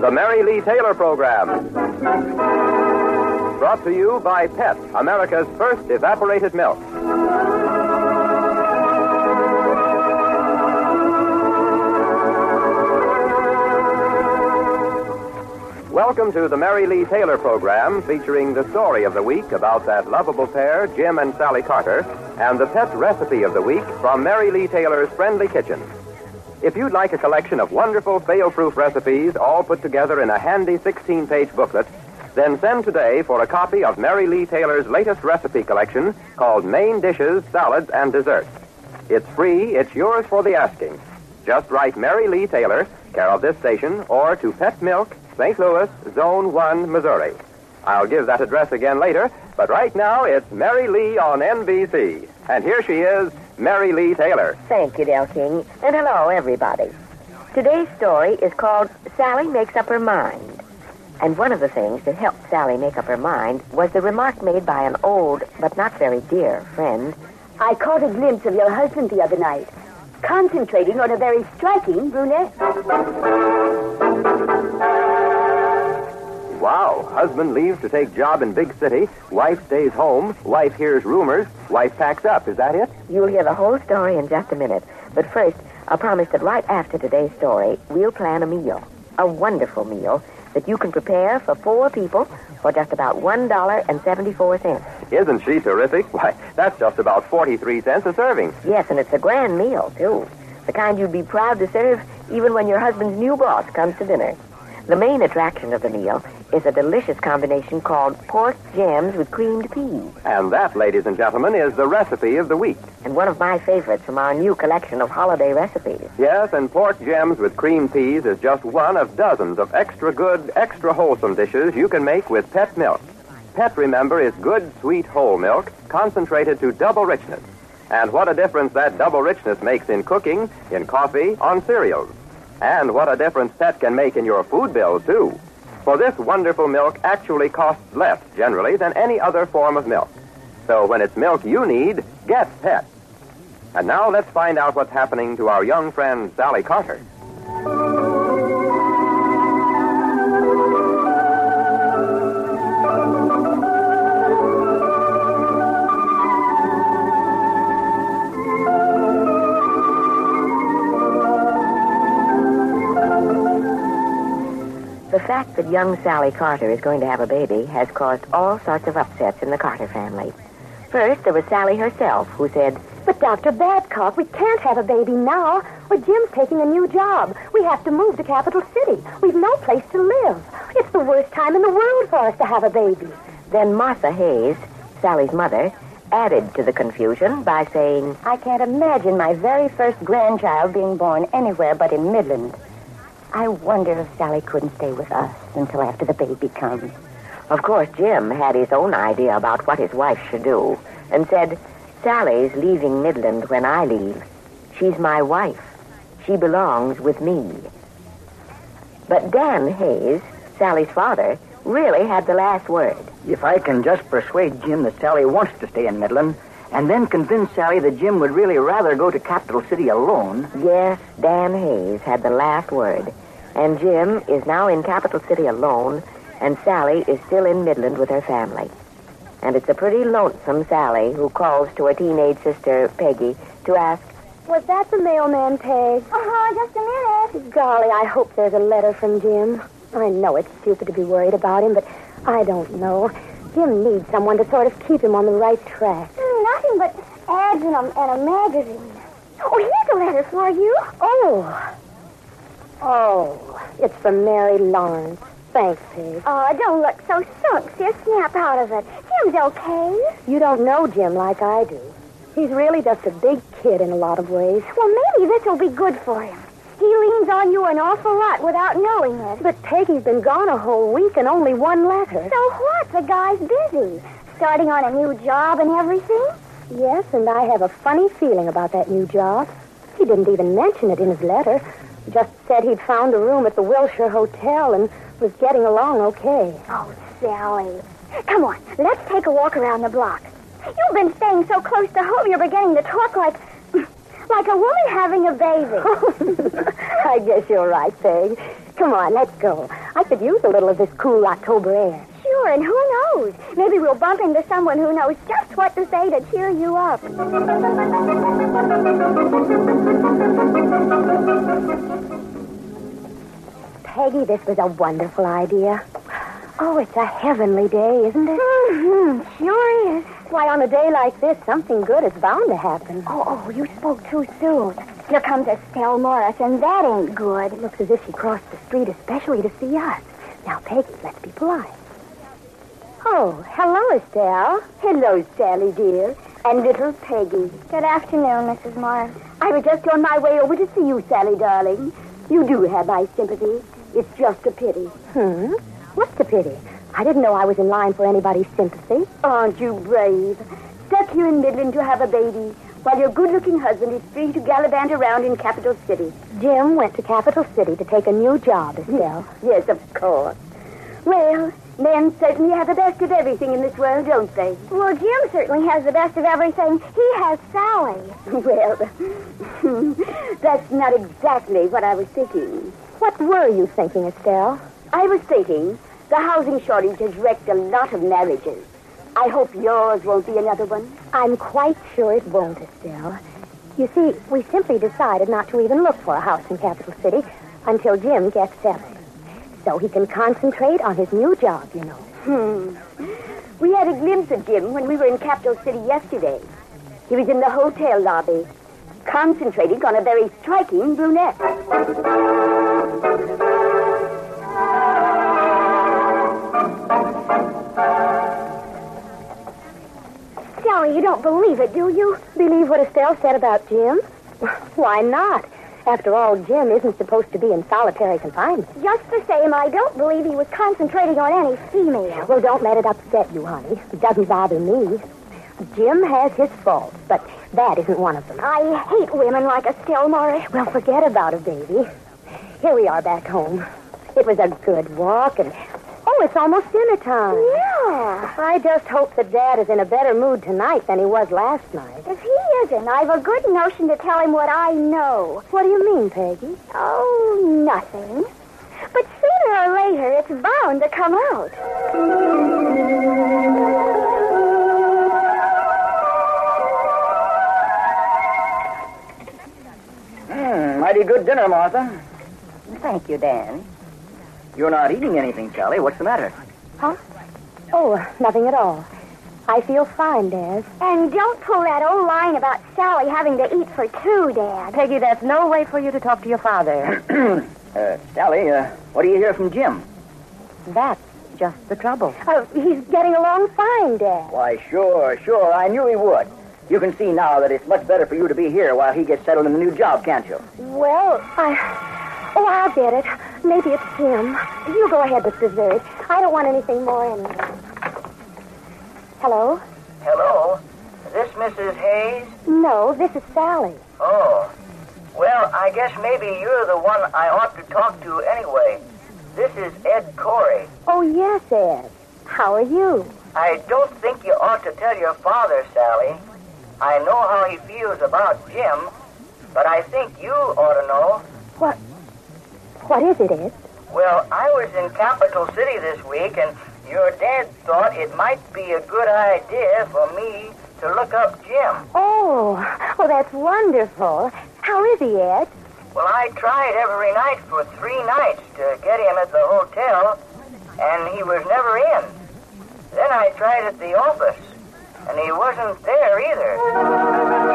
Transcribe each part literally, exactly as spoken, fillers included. The Mary Lee Taylor Program. Brought to you by Pet, America's first evaporated milk. Welcome to the Mary Lee Taylor Program, featuring the story of the week about that lovable pair, Jim and Sally Carter, and the pet recipe of the week from Mary Lee Taylor's Friendly Kitchen. If you'd like a collection of wonderful fail-proof recipes all put together in a handy sixteen-page booklet, then send today for a copy of Mary Lee Taylor's latest recipe collection called Main Dishes, Salads, and Desserts. It's free. It's yours for the asking. Just write Mary Lee Taylor, care of this station, or to Pet Milk, Saint Louis, Zone one, Missouri. I'll give that address again later, but right now it's Mary Lee on N B C. And here she is, Mary Lee Taylor. Thank you, Del King. And hello, everybody. Today's story is called Sally Makes Up Her Mind. And one of the things that helped Sally make up her mind was the remark made by an old but not very dear friend. I caught a glimpse of your husband the other night, concentrating on a very striking brunette. Wow, husband leaves to take job in big city, wife stays home, wife hears rumors, wife packs up. Is that it? You'll hear the whole story in just a minute. But first, I promise that right after today's story, we'll plan a meal, a wonderful meal that you can prepare for four people for just about one dollar and seventy-four cents. Isn't she terrific? Why, that's just about forty-three cents a serving. Yes, and it's a grand meal, too. The kind you'd be proud to serve even when your husband's new boss comes to dinner. The main attraction of the meal is a delicious combination called pork jams with creamed peas. And that, ladies and gentlemen, is the recipe of the week. And one of my favorites from our new collection of holiday recipes. Yes, and pork jams with creamed peas is just one of dozens of extra good, extra wholesome dishes you can make with Pet milk. Pet, remember, is good, sweet, whole milk concentrated to double richness. And what a difference that double richness makes in cooking, in coffee, on cereals. And what a difference Pet can make in your food bill, too. For this wonderful milk actually costs less, generally, than any other form of milk. So when it's milk you need, get Pet. And now let's find out what's happening to our young friend, Sally Carter. The fact that young Sally Carter is going to have a baby has caused all sorts of upsets in the Carter family. First, there was Sally herself, who said, But Doctor Babcock, we can't have a baby now, or Jim's taking a new job. We have to move to Capital City. We've no place to live. It's the worst time in the world for us to have a baby. Then Martha Hayes, Sally's mother, added to the confusion by saying, I can't imagine my very first grandchild being born anywhere but in Midland. I wonder if Sally couldn't stay with us until after the baby comes. Of course, Jim had his own idea about what his wife should do and said, Sally's leaving Midland when I leave. She's my wife. She belongs with me. But Dan Hayes, Sally's father, really had the last word. If I can just persuade Jim that Sally wants to stay in Midland and then convince Sally that Jim would really rather go to Capital City alone... Yes, Dan Hayes had the last word. And Jim is now in Capital City alone, and Sally is still in Midland with her family. And it's a pretty lonesome Sally who calls to her teenage sister, Peggy, to ask, Was that the mailman, Peg? Uh-huh, just a minute. Golly, I hope there's a letter from Jim. I know it's stupid to be worried about him, but I don't know. Jim needs someone to sort of keep him on the right track. Nothing but ads and a, and a magazine. Oh, here's a letter for you. Oh. Oh, it's from Mary Lawrence. Thanks, Peg. Oh, don't look so sunk, sis. Snap out of it. Jim's okay. You don't know Jim like I do. He's really just a big kid in a lot of ways. Well, maybe this will be good for him. He leans on you an awful lot without knowing it. But Peggy's been gone a whole week and only one letter. So what? The guy's busy. Starting on a new job and everything? Yes, and I have a funny feeling about that new job. He didn't even mention it in his letter. Just said he'd found a room at the Wilshire Hotel and was getting along okay. Oh, Sally. Come on, let's take a walk around the block. You've been staying so close to home, you're beginning to talk like... like a woman having a baby. I guess you're right, Peg. Come on, let's go. I could use a little of this cool October air. Sure, and who knows? Maybe we'll bump into someone who knows just what to say to cheer you up. Peggy, this was a wonderful idea. Oh, it's a heavenly day, isn't it? Mm-hmm. Sure is. Why, on a day like this, something good is bound to happen. Oh, oh, you spoke too soon. Here comes Estelle Morris, and that ain't good. It looks as if she crossed the street especially to see us. Now, Peggy, let's be polite. Oh, hello, Estelle. Hello, Sally, dear. And little Peggy. Good afternoon, Missus Morris. I was just on my way over to see you, Sally, darling. You do have my sympathy. It's just a pity. Hmm? What's the pity? I didn't know I was in line for anybody's sympathy. Aren't you brave? Stuck here in Midland to have a baby, while your good-looking husband is free to gallivant around in Capital City. Jim went to Capital City to take a new job, Estelle. Yes, of course. Well, men certainly have the best of everything in this world, don't they? Well, Jim certainly has the best of everything. He has Sally. Well, that's not exactly what I was thinking. What were you thinking, Estelle? I was thinking... the housing shortage has wrecked a lot of marriages. I hope yours won't be another one. I'm quite sure it won't, Estelle. You see, we simply decided not to even look for a house in Capital City until Jim gets settled, so he can concentrate on his new job, you know. Hmm. We had a glimpse of Jim when we were in Capital City yesterday. He was in the hotel lobby, concentrating on a very striking brunette. You don't believe it, do you? Believe what Estelle said about Jim? Why not? After all, Jim isn't supposed to be in solitary confinement. Just the same, I don't believe he was concentrating on any female. Well, don't let it upset you, honey. It doesn't bother me. Jim has his faults, but that isn't one of them. I hate women like Estelle Morris. Well, forget about it, baby. Here we are back home. It was a good walk, and... oh, it's almost dinner time. Yeah. I just hope that Dad is in a better mood tonight than he was last night. If he isn't, I've a good notion to tell him what I know. What do you mean, Peggy? Oh, nothing. But sooner or later, it's bound to come out. Mm, mighty good dinner, Martha. Thank you, Dan. You're not eating anything, Sally. What's the matter? Huh? Oh, nothing at all. I feel fine, Dad. And don't pull that old line about Sally having to eat for two, Dad. Peggy, that's no way for you to talk to your father. uh, Sally, uh, what do you hear from Jim? That's just the trouble. Oh, he's getting along fine, Dad. Why, sure, sure. I knew he would. You can see now that it's much better for you to be here while he gets settled in the new job, can't you? Well, I... oh, I'll get it. Maybe it's Jim. You go ahead with dessert. I don't want anything more anyway. Hello? Hello? Is this Missus Hayes? No, this is Sally. Oh. Well, I guess maybe you're the one I ought to talk to anyway. This is Ed Corey. Oh, yes, Ed. How are you? I don't think you ought to tell your father, Sally. I know how he feels about Jim, but I think you ought to know. What? What is it, Ed? Well, I was in Capital City this week, and your dad thought it might be a good idea for me to look up Jim. Oh, oh, that's wonderful. How is he, Ed? Well, I tried every night for three nights to get him at the hotel, and he was never in. Then I tried at the office, and he wasn't there either.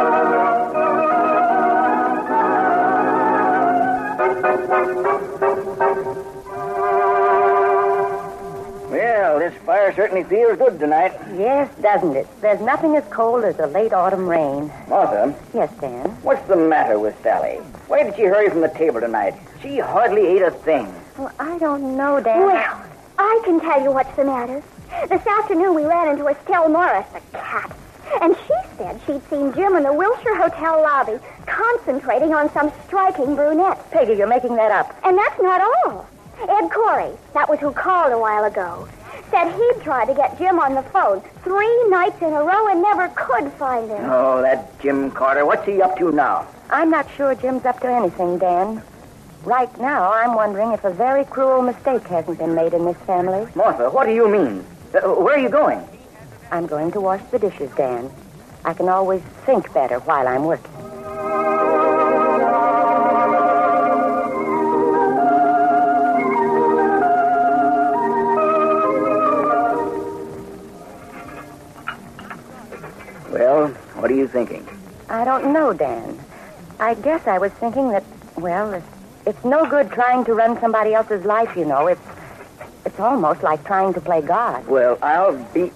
Well, this fire certainly feels good tonight. Yes, doesn't it? There's nothing as cold as a late autumn rain. Martha? Yes, Dan? What's the matter with Sally? Why did she hurry from the table tonight? She hardly ate a thing. Well, I don't know, Dan. Well, I can tell you what's the matter. This afternoon we ran into Estelle Morris, the cat, and she said she'd seen Jim in the Wilshire Hotel lobby concentrating on some striking brunette. Peggy, you're making that up. And that's not all. Ed Corey, that was who called a while ago, said he'd tried to get Jim on the phone three nights in a row and never could find him. Oh, that Jim Carter. What's he up to now? I'm not sure Jim's up to anything, Dan. Right now, I'm wondering if a very cruel mistake hasn't been made in this family. Martha, what do you mean? Uh, where are you going? I'm going to wash the dishes, Dan. I can always think better while I'm working. Well, what are you thinking? I don't know, Dan. I guess I was thinking that, well, it's no good trying to run somebody else's life, you know. It's it's almost like trying to play God. Well, I'll be...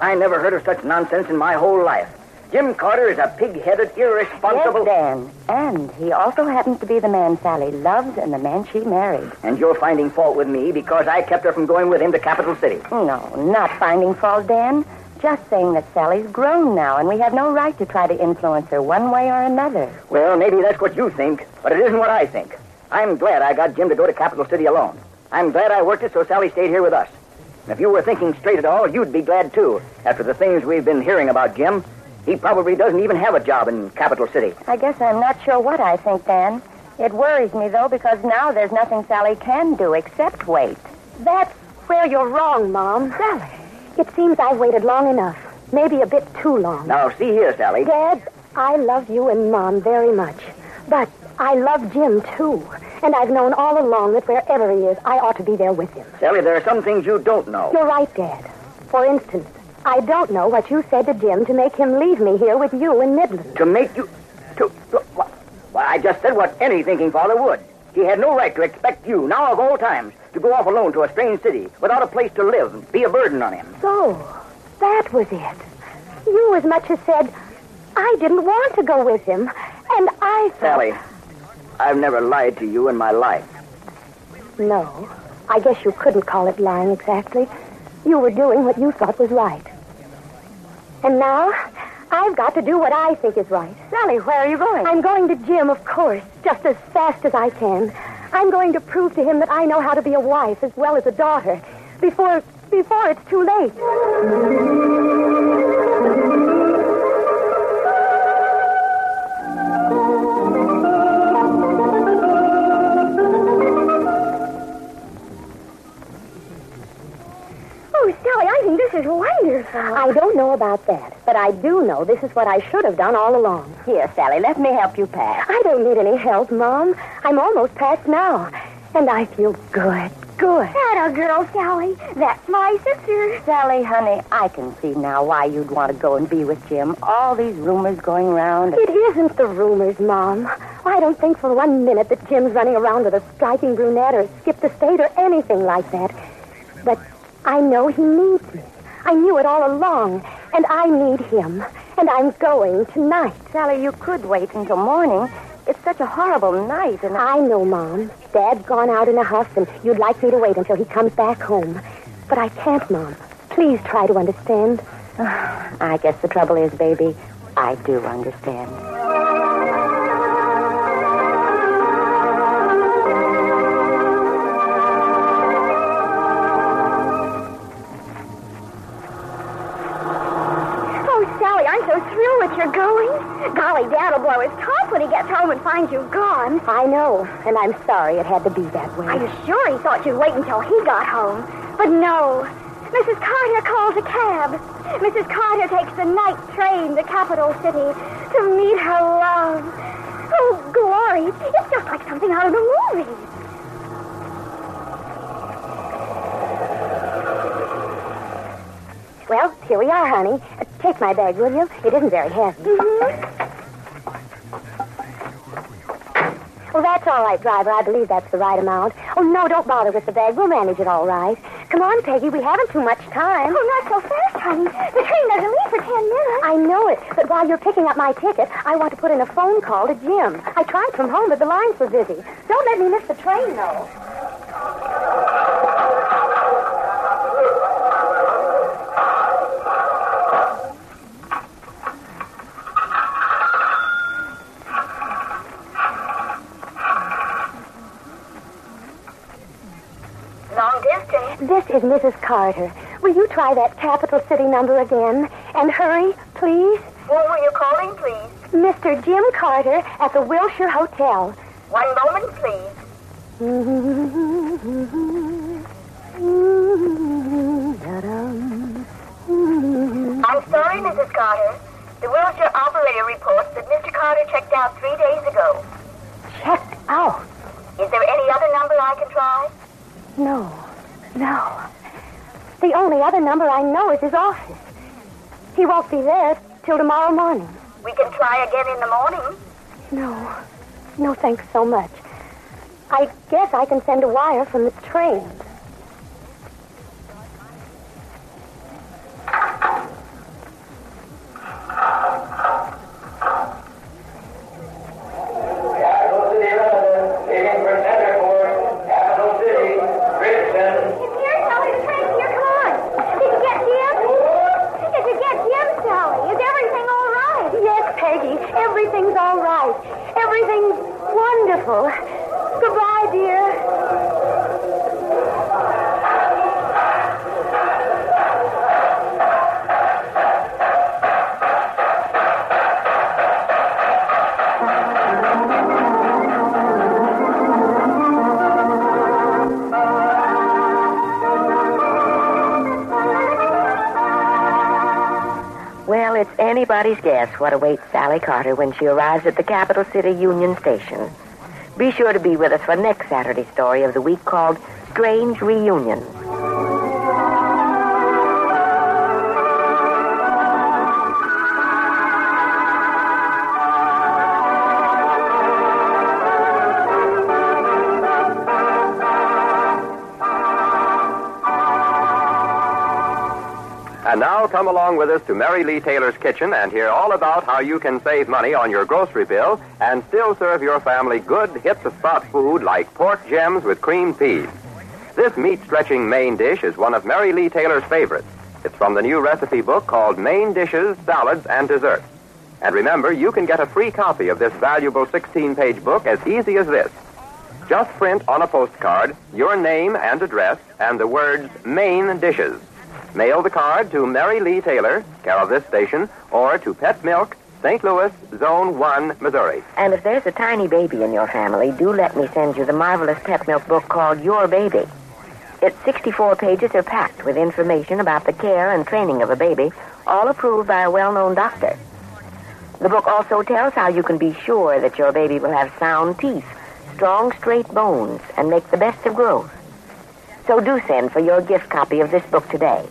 I never heard of such nonsense in my whole life. Jim Carter is a pig-headed, irresponsible... Yes, Dan. And he also happens to be the man Sally loves and the man she married. And you're finding fault with me because I kept her from going with him to Capital City. No, not finding fault, Dan. Just saying that Sally's grown now, and we have no right to try to influence her one way or another. Well, maybe that's what you think, but it isn't what I think. I'm glad I got Jim to go to Capital City alone. I'm glad I worked it so Sally stayed here with us. And if you were thinking straight at all, you'd be glad, too, after the things we've been hearing about Jim. He probably doesn't even have a job in Capital City. I guess I'm not sure what I think, Dan. It worries me, though, because now there's nothing Sally can do except wait. That's where you're wrong, Mom. Sally. It seems I've waited long enough. Maybe a bit too long. Now, see here, Sally. Dad, I love you and Mom very much. But I love Jim, too. And I've known all along that wherever he is, I ought to be there with him. Sally, there are some things you don't know. You're right, Dad. For instance, I don't know what you said to Jim to make him leave me here with you in Midland. To make you... To... Well, I just said what any thinking father would. He had no right to expect you, now of all times, to go off alone to a strange city without a place to live and be a burden on him. So, that was it. You as much as said, I didn't want to go with him, and I thought... Sally, I've never lied to you in my life. No, I guess you couldn't call it lying exactly. You were doing what you thought was right. And now, I've got to do what I think is right. Sally, where are you going? I'm going to Jim, of course, just as fast as I can. I'm going to prove to him that I know how to be a wife as well as a daughter before before it's too late. Oh, Sally, I think this is wonderful. I don't know about that, but I do know this is what I should have done all along. Here, Sally, let me help you pack. I don't need any help, Mom. I'm almost packed now, and I feel good, good. That a girl, Sally. That's my sister. Sally, honey, I can see now why you'd want to go and be with Jim. All these rumors going around. And... It isn't the rumors, Mom. I don't think for one minute that Jim's running around with a striking brunette or skipped the state or anything like that. But I know he needs me. I knew it all along, and I need him. And I'm going tonight. Sally, you could wait until morning. It's such a horrible night, and I... I know, Mom. Dad's gone out in a huff, and you'd like me to wait until he comes back home. But I can't, Mom. Please try to understand. I guess the trouble is, baby, I do understand. Oh, Sally, I'm so thrilled that you're going. Golly, Dad'll blow his top when he gets home and finds you gone. I know, and I'm sorry it had to be that way. I was sure he thought you'd wait until he got home. But no. Missus Carter calls a cab. Missus Carter takes the night train to Capital City to meet her love. Oh, glory. It's just like something out of the movie. Well, here we are, honey. Uh, take my bag, will you? It isn't very heavy. Mm-hmm. Well, that's all right, driver. I believe that's the right amount. Oh, no, don't bother with the bag. We'll manage it all right. Come on, Peggy. We haven't too much time. Oh, not so fast, honey. The train doesn't leave for ten minutes. I know it, but while you're picking up my ticket, I want to put in a phone call to Jim. I tried from home, but the lines were busy. Don't let me miss the train, though. This is Missus Carter. Will you try that Capital City number again? And hurry, please. Whom were you calling, please? Mister Jim Carter at the Wilshire Hotel. One moment, please. I'm sorry, Missus Carter. The Wilshire operator reports that Mister Carter checked out three days ago. Checked out? Is there any other number I can try? No, no. The only other number I know is his office. He won't be there till tomorrow morning. We can try again in the morning. No, no thanks so much. I guess I can send a wire from the train. Anybody's guess what awaits Sally Carter when she arrives at the Capital City Union Station. Be sure to be with us for next Saturday's story of the week called Strange Reunion. And now come along with us to Mary Lee Taylor's kitchen and hear all about how you can save money on your grocery bill and still serve your family good hit-the-spot food like pork gems with creamed peas. This meat-stretching main dish is one of Mary Lee Taylor's favorites. It's from the new recipe book called Main Dishes, Salads, and Desserts. And remember, you can get a free copy of this valuable sixteen-page book as easy as this. Just print on a postcard your name and address and the words Main Dishes. Mail the card to Mary Lee Taylor, care of this station, or to Pet Milk, Saint Louis, Zone one, Missouri. And if there's a tiny baby in your family, do let me send you the marvelous Pet Milk book called Your Baby. Its sixty-four pages are packed with information about the care and training of a baby, all approved by a well-known doctor. The book also tells how you can be sure that your baby will have sound teeth, strong, straight bones, and make the best of growth. So do send for your gift copy of this book today.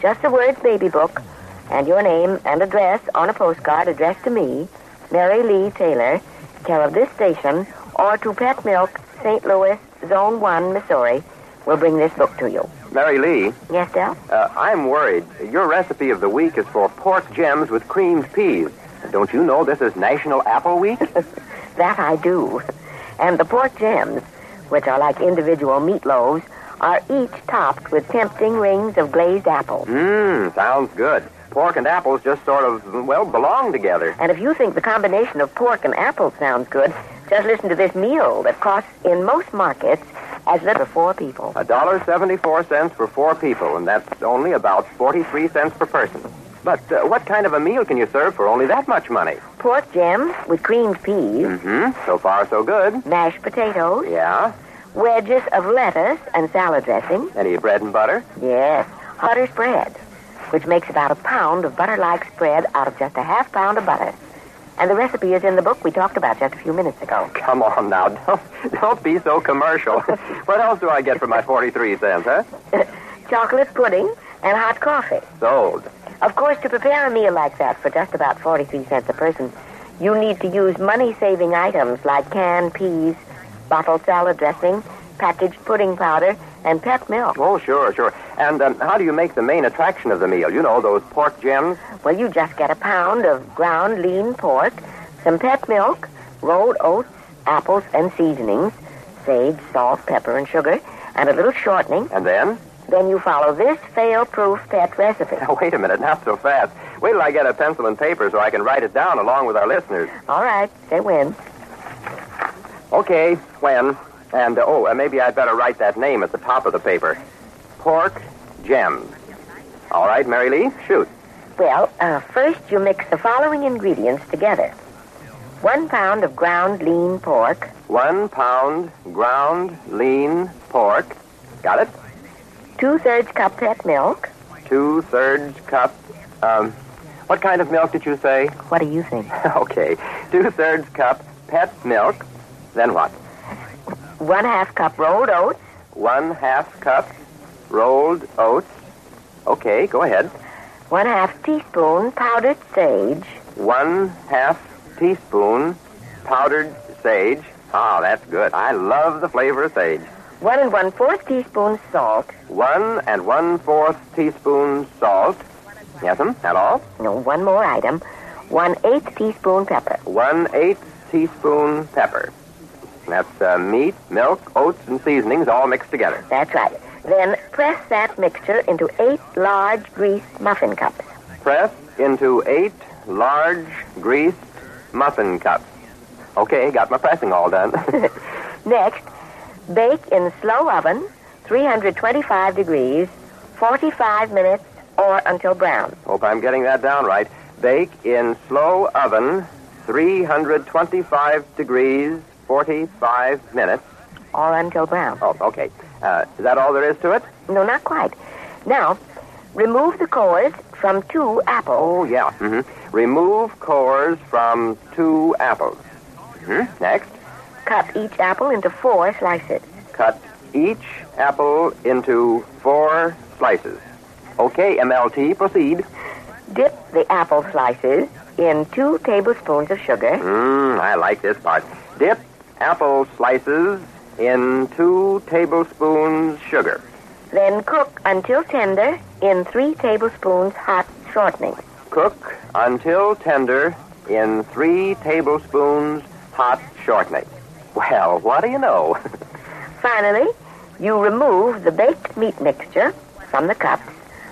Just the words Baby Book and your name and address on a postcard addressed to me, Mary Lee Taylor, care of this station, or to Pet Milk, Saint Louis, Zone one, Missouri. We'll bring this book to you. Mary Lee? Yes, Del? Uh, I'm worried. Your recipe of the week is for pork gems with creamed peas. Don't you know this is National Apple Week? That I do. And the pork gems, which are like individual meatloaves, are each topped with tempting rings of glazed apples. Mmm, sounds good. Pork and apples just sort of, well, belong together. And if you think the combination of pork and apples sounds good, just listen to this meal that costs in most markets as little as four people. one dollar and seventy-four cents for four people, and that's only about forty-three cents per person. But uh, what kind of a meal can you serve for only that much money? Pork gems with creamed peas. Mm-hmm. So far, so good. Mashed potatoes. Yeah. Wedges of lettuce and salad dressing. Any bread and butter? Yes, butter spread, which makes about a pound of butter-like spread out of just a half pound of butter. And the recipe is in the book we talked about just a few minutes ago. Come on now, don't, don't be so commercial. What else do I get for my forty-three cents, huh? Chocolate pudding and hot coffee. Sold. Of course, to prepare a meal like that for just about forty-three cents a person, you need to use money-saving items like canned peas, bottled salad dressing, packaged pudding powder, and Pet Milk. Oh, sure, sure. And um, how do you make the main attraction of the meal? You know, those pork gems? Well, you just get a pound of ground lean pork, some Pet Milk, rolled oats, apples, and seasonings, sage, salt, pepper, and sugar, and a little shortening. And then? Then you follow this fail-proof pet recipe. Now, wait a minute, not so fast. Wait till I get a pencil and paper so I can write it down along with our listeners. All right, say when. Okay, when, and, uh, oh, uh, maybe I'd better write that name at the top of the paper. Pork gems. All right, Mary Lee, shoot. Well, uh, first you mix the following ingredients together. One pound of ground lean pork. One pound ground lean pork. Got it? Two-thirds cup pet milk. Two-thirds cup, um, what kind of milk did you say? What do you think? Okay. Two-thirds cup pet milk. Then what? One half cup rolled oats. One half cup rolled oats. Okay, go ahead. One half teaspoon powdered sage. One half teaspoon powdered sage. Ah, that's good. I love the flavor of sage. One and one-fourth teaspoon salt. One and one-fourth teaspoon salt. Yes, ma'am? That all? No, one more item. One-eighth teaspoon pepper. One-eighth teaspoon pepper. That's uh, meat, milk, oats, and seasonings all mixed together. That's right. Then press that mixture into eight large greased muffin cups. Press into eight large greased muffin cups. Okay, got my pressing all done. Next, bake in slow oven, three hundred twenty-five degrees, forty-five minutes, or until brown. Hope I'm getting that down right. Bake in slow oven, three hundred twenty-five degrees, forty-five minutes. Or until brown. Oh, okay. Uh, is that all there is to it? No, not quite. Now, remove the cores from two apples. Oh, yeah. Mm-hmm. Remove cores from two apples. Mm-hmm. Next. Cut each apple into four slices. Cut each apple into four slices. Okay, M L T, proceed. Dip the apple slices in two tablespoons of sugar. Mmm, I like this part. Dip apple slices in two tablespoons sugar. Then cook until tender in three tablespoons hot shortening. Cook until tender in three tablespoons hot shortening. Well, what do you know? Finally, you remove the baked meat mixture from the cups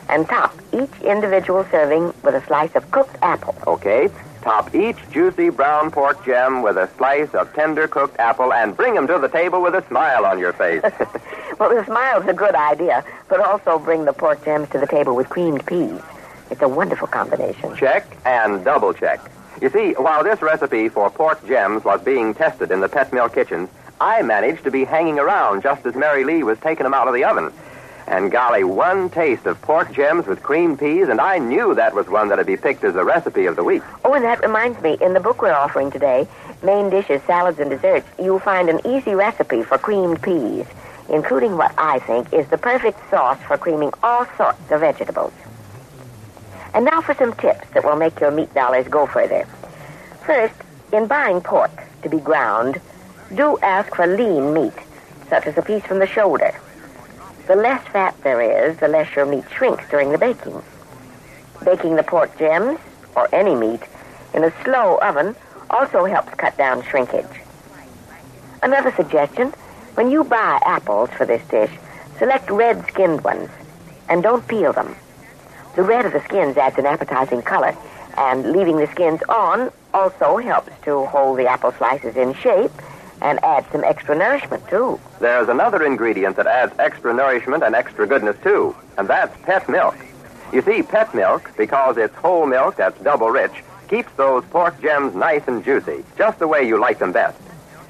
and top each individual serving with a slice of cooked apple. Okay. Top each juicy brown pork gem with a slice of tender cooked apple and bring them to the table with a smile on your face. Well, the smile's a good idea, but also bring the pork gems to the table with creamed peas. It's a wonderful combination. Check and double check. You see, while this recipe for pork gems was being tested in the pet mill kitchens, I managed to be hanging around just as Mary Lee was taking them out of the oven. And golly, one taste of pork gems with creamed peas, and I knew that was one that'd be picked as a recipe of the week. Oh, and that reminds me, in the book we're offering today, Main Dishes, Salads, and Desserts, you'll find an easy recipe for creamed peas, including what I think is the perfect sauce for creaming all sorts of vegetables. And now for some tips that will make your meat dollars go further. First, in buying pork to be ground, do ask for lean meat, such as a piece from the shoulder. The less fat there is, the less your meat shrinks during the baking. Baking the pork gems, or any meat, in a slow oven also helps cut down shrinkage. Another suggestion, when you buy apples for this dish, select red-skinned ones, and don't peel them. The red of the skins adds an appetizing color, and leaving the skins on also helps to hold the apple slices in shape and add some extra nourishment, too. There's another ingredient that adds extra nourishment and extra goodness, too, and that's pet milk. You see, pet milk, because it's whole milk that's double rich, keeps those pork gems nice and juicy, just the way you like them best.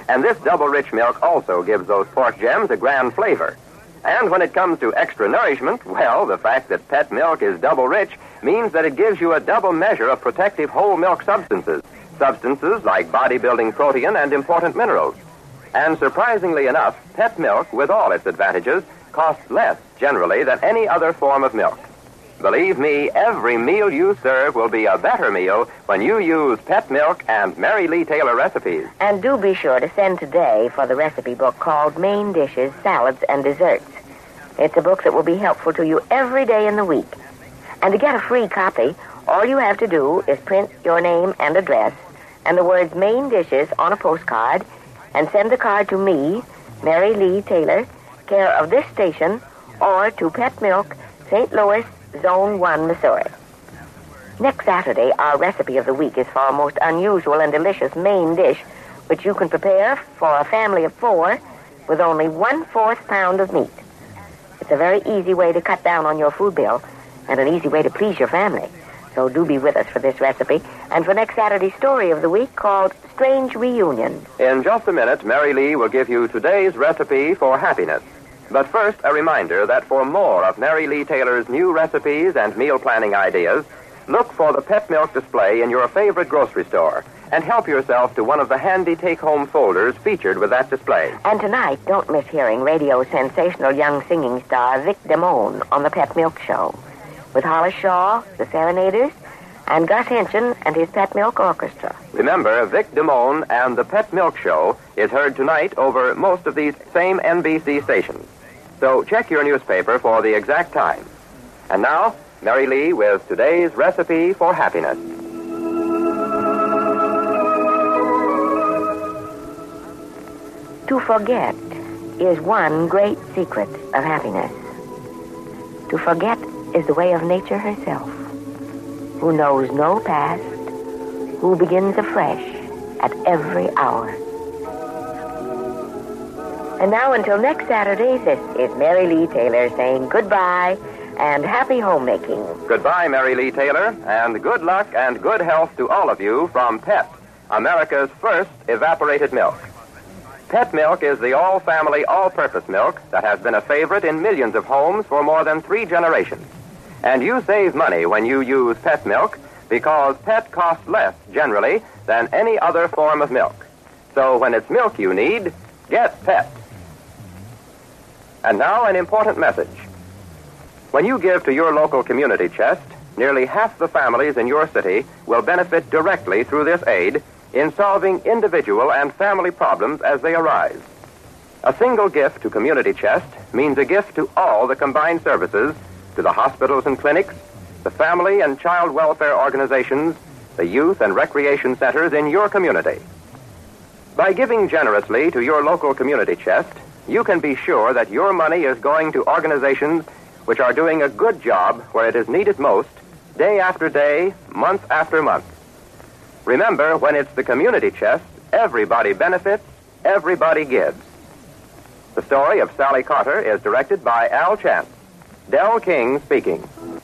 And this double rich milk also gives those pork gems a grand flavor. And when it comes to extra nourishment, well, the fact that pet milk is double rich means that it gives you a double measure of protective whole milk substances. Substances like bodybuilding protein and important minerals. And surprisingly enough, pet milk, with all its advantages, costs less generally than any other form of milk. Believe me, every meal you serve will be a better meal when you use pet milk and Mary Lee Taylor recipes. And do be sure to send today for the recipe book called Main Dishes, Salads, and Desserts. It's a book that will be helpful to you every day in the week. And to get a free copy, all you have to do is print your name and address and the words Main Dishes on a postcard and send the card to me, Mary Lee Taylor, care of this station, or to Pet Milk, Saint Louis, Zone one, Missouri. Next Saturday, our recipe of the week is for a most unusual and delicious main dish, which you can prepare for a family of four with only one-fourth pound of meat. It's a very easy way to cut down on your food bill and an easy way to please your family. So do be with us for this recipe and for next Saturday's story of the week called Strange Reunion. In just a minute, Mary Lee will give you today's recipe for happiness. But first, a reminder that for more of Mary Lee Taylor's new recipes and meal planning ideas, look for the pet milk display in your favorite grocery store and help yourself to one of the handy take-home folders featured with that display. And tonight, don't miss hearing radio sensational young singing star Vic Damone on the Pet Milk Show with Hollis Shaw, the Serenaders, and Gus Henshin and his Pet Milk Orchestra. Remember, Vic Damone and the Pet Milk Show is heard tonight over most of these same N B C stations. So check your newspaper for the exact time. And now, Mary Lee with today's recipe for happiness. To forget is one great secret of happiness. To forget is the way of nature herself, who knows no past, who begins afresh at every hour. And now until next Saturday, this is Mary Lee Taylor saying goodbye and happy homemaking. Goodbye, Mary Lee Taylor, and good luck and good health to all of you from Pet, America's first evaporated milk. Pet milk is the all-family, all-purpose milk that has been a favorite in millions of homes for more than three generations. And you save money when you use Pet milk because Pet costs less, generally, than any other form of milk. So when it's milk you need, get Pet. And now an important message. When you give to your local community chest, nearly half the families in your city will benefit directly through this aid in solving individual and family problems as they arise. A single gift to community chest means a gift to all the combined services, to the hospitals and clinics, the family and child welfare organizations, the youth and recreation centers in your community. By giving generously to your local community chest, you can be sure that your money is going to organizations which are doing a good job where it is needed most, day after day, month after month. Remember, when it's the community chest, everybody benefits, everybody gives. The story of Sally Carter is directed by Al Chance. Del King speaking.